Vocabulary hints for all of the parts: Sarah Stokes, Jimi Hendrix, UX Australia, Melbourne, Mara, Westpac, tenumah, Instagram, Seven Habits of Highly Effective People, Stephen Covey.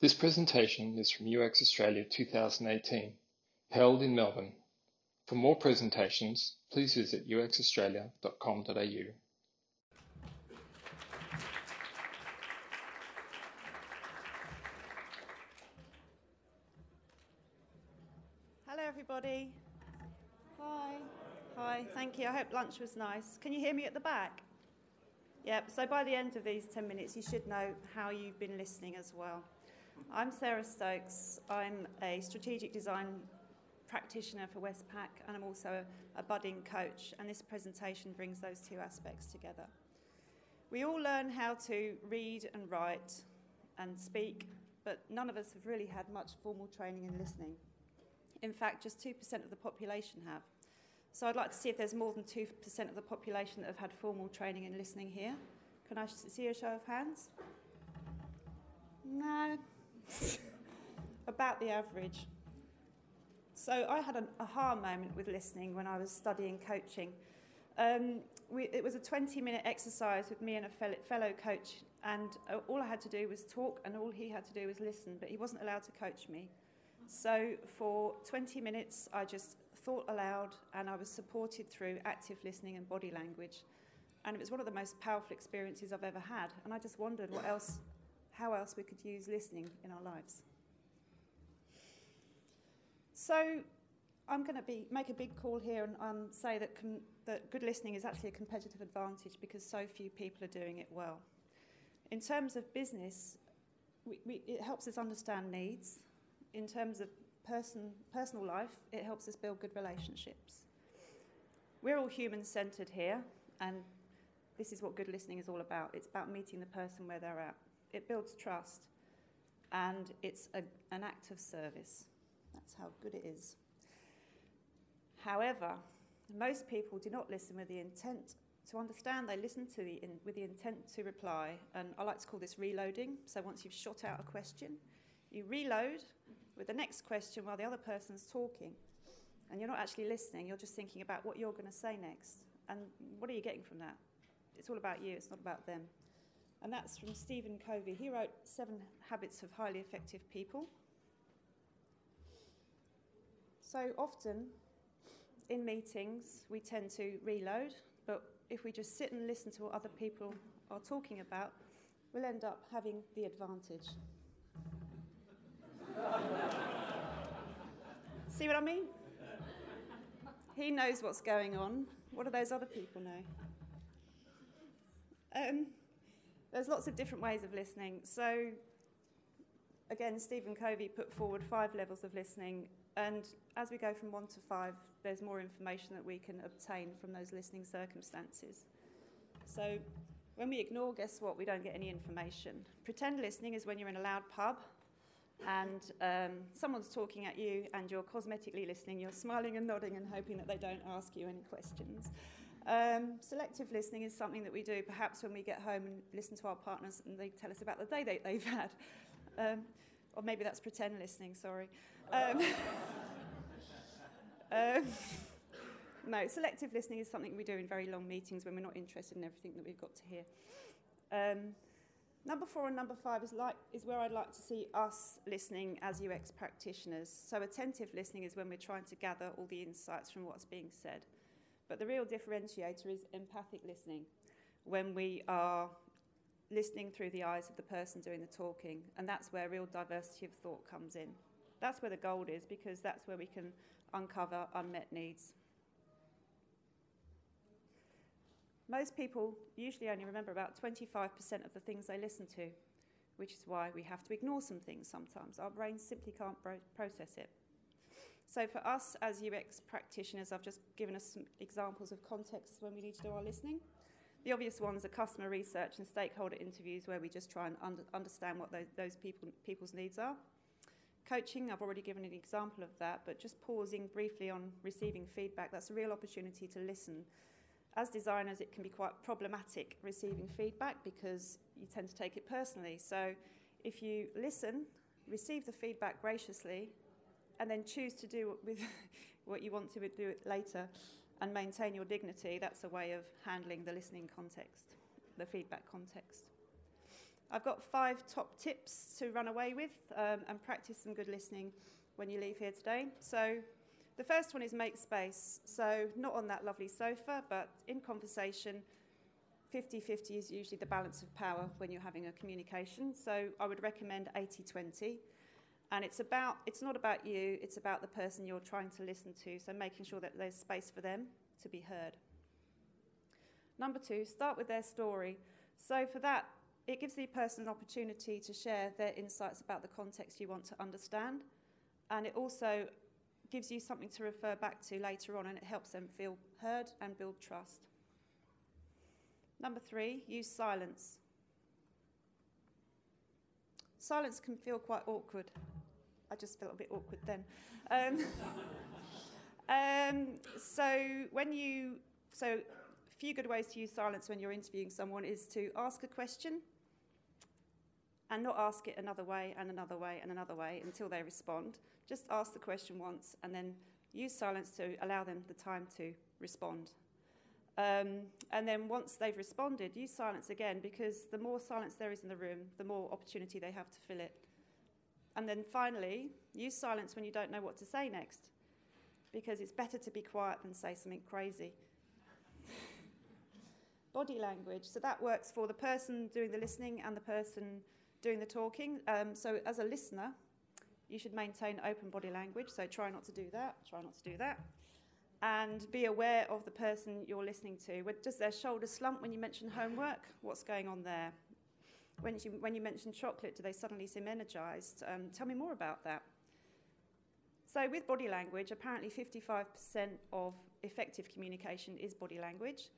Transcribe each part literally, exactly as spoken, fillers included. This presentation is from U X Australia twenty eighteen, held in Melbourne. For more presentations, please visit u x australia dot com dot a u. Hello everybody. Hi. Hi, thank you. I hope lunch was nice. Can you hear me at the back? Yep, so by the end of these ten minutes you should know how you've been listening as well. I'm Sarah Stokes. I'm a strategic design practitioner for Westpac, and I'm also a, a budding coach, and this presentation brings those two aspects together. We all learn how to read and write and speak, but none of us have really had much formal training in listening. In fact, just two percent of the population have. So I'd like to see if there's more than two percent of the population that have had formal training in listening here. Can I see a show of hands? No. About the average. So I had an aha moment with listening when I was studying coaching. Um, we, it was a twenty minute exercise with me and a fellow coach, and all I had to do was talk and all he had to do was listen, but he wasn't allowed to coach me. So for twenty minutes I just thought aloud, and I was supported through active listening and body language, and it was one of the most powerful experiences I've ever had, and I just wondered what else how else we could use listening in our lives. So I'm going to be, make a big call here and um, say that, com that good listening is actually a competitive advantage because so few people are doing it well. In terms of business, we, we, it helps us understand needs. In terms of person, personal life, it helps us build good relationships. We're all human-centred here, and this is what good listening is all about. It's about meeting the person where they're at. It builds trust, and it's a, an act of service. That's how good it is. However, most people do not listen with the intent to understand. They listen to the in, with the intent to reply, and I like to call this reloading. So once you've shot out a question, you reload with the next question while the other person's talking, and you're not actually listening. You're just thinking about what you're going to say next, and what are you getting from that? It's all about you. It's not about them. And that's from Stephen Covey. He wrote Seven Habits of Highly Effective People. So often in meetings we tend to reload, but if we just sit and listen to what other people are talking about, we'll end up having the advantage. See what I mean? He knows what's going on. What do those other people know? Um, there's lots of different ways of listening. So again, Stephen Covey put forward five levels of listening. And as we go from one to five, there's more information that we can obtain from those listening circumstances. So when we ignore, guess what? We don't get any information. Pretend listening is when you're in a loud pub and um, someone's talking at you and you're cosmetically listening. You're smiling and nodding and hoping that they don't ask you any questions. Um, selective listening is something that we do perhaps when we get home and listen to our partners and they tell us about the day they, they've had. Um, Or maybe that's pretend listening, sorry. Um, um, no, selective listening is something we do in very long meetings when we're not interested in everything that we've got to hear. Um, number four and number five is, like, is where I'd like to see us listening as U X practitioners. So attentive listening is when we're trying to gather all the insights from what's being said. But the real differentiator is empathic listening, when we are listening through the eyes of the person doing the talking, and that's where real diversity of thought comes in. That's where the gold is, because that's where we can uncover unmet needs. Most people usually only remember about twenty-five percent of the things they listen to, which is why we have to ignore some things sometimes. Our brains simply can't process it. So for us as U X practitioners, I've just given us some examples of contexts when we need to do our listening. The obvious ones are customer research and stakeholder interviews, where we just try and un understand what those, those people, people's needs are. Coaching, I've already given an example of that, but just pausing briefly on receiving feedback, that's a real opportunity to listen. As designers, it can be quite problematic receiving feedback because you tend to take it personally. So if you listen, receive the feedback graciously, and then choose to do with what you want to do later, and maintain your dignity, that's a way of handling the listening context, the feedback context. I've got five top tips to run away with um, and practice some good listening when you leave here today. So the first one is make space. So not on that lovely sofa, but in conversation, fifty fifty is usually the balance of power when you're having a communication. So I would recommend eighty twenty. And it's about, it's not about you, it's about the person you're trying to listen to. So making sure that there's space for them to be heard. Number two, start with their story. So for that, it gives the person an opportunity to share their insights about the context you want to understand. And it also gives you something to refer back to later on, and it helps them feel heard and build trust. Number three, use silence. Silence can feel quite awkward. I just felt a bit awkward then. Um, um, so when you, so a few good ways to use silence when you're interviewing someone is to ask a question and not ask it another way and another way and another way until they respond. Just ask the question once and then use silence to allow them the time to respond. Um, and then once they've responded, use silence again, because the more silence there is in the room, the more opportunity they have to fill it. And then finally, use silence when you don't know what to say next, because it's better to be quiet than say something crazy. Body language. So that works for the person doing the listening and the person doing the talking. Um, so as a listener, you should maintain open body language. So try not to do that. Try not to do that. And be aware of the person you're listening to. Does their shoulder slump when you mention homework? What's going on there? When you, when you mention chocolate, do they suddenly seem energized? Um, tell me more about that. So with body language, apparently fifty-five percent of effective communication is body language.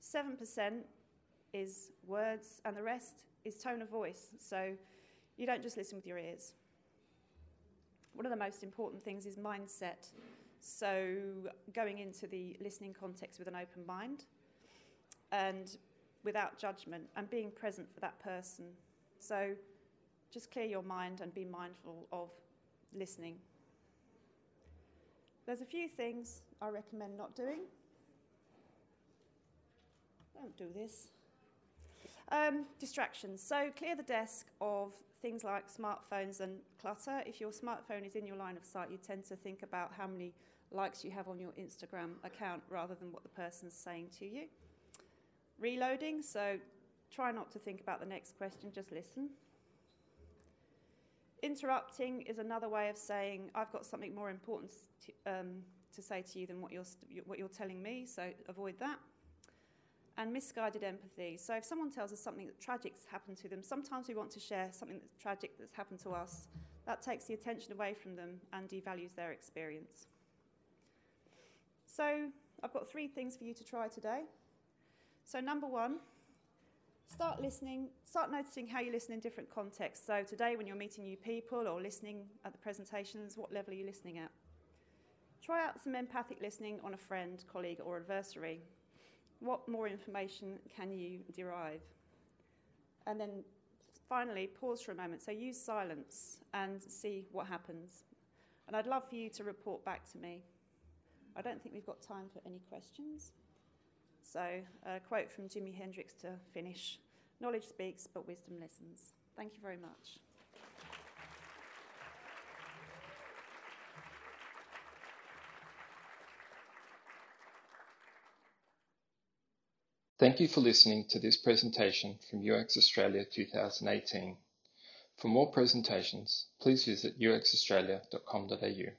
seven percent is words, and the rest is tone of voice. So you don't just listen with your ears. One of the most important things is mindset. So going into the listening context with an open mind and without judgment, and being present for that person. So just clear your mind and be mindful of listening. There's a few things I recommend not doing. Don't do this. Um, distractions. So clear the desk of things like smartphones and clutter. If your smartphone is in your line of sight, you tend to think about how many likes you have on your Instagram account rather than what the person's saying to you. Reloading, so try not to think about the next question, just listen. Interrupting is another way of saying, I've got something more important to, um, to say to you than what you're, what you're telling me, so avoid that. And misguided empathy. So if someone tells us something that tragic's happened to them, sometimes we want to share something that's tragic that's happened to us. That takes the attention away from them and devalues their experience. So I've got three things for you to try today. So number one, start listening, start noticing how you listen in different contexts. So today when you're meeting new people or listening at the presentations, what level are you listening at? Try out some empathic listening on a friend, colleague, or adversary. What more information can you derive? And then finally, pause for a moment. So use silence and see what happens. And I'd love for you to report back to me. I don't think we've got time for any questions. So a quote from Jimi Hendrix to finish. Knowledge speaks, but wisdom listens. Thank you very much. Thank you for listening to this presentation from U X Australia twenty eighteen. For more presentations, please visit u x australia dot com dot a u.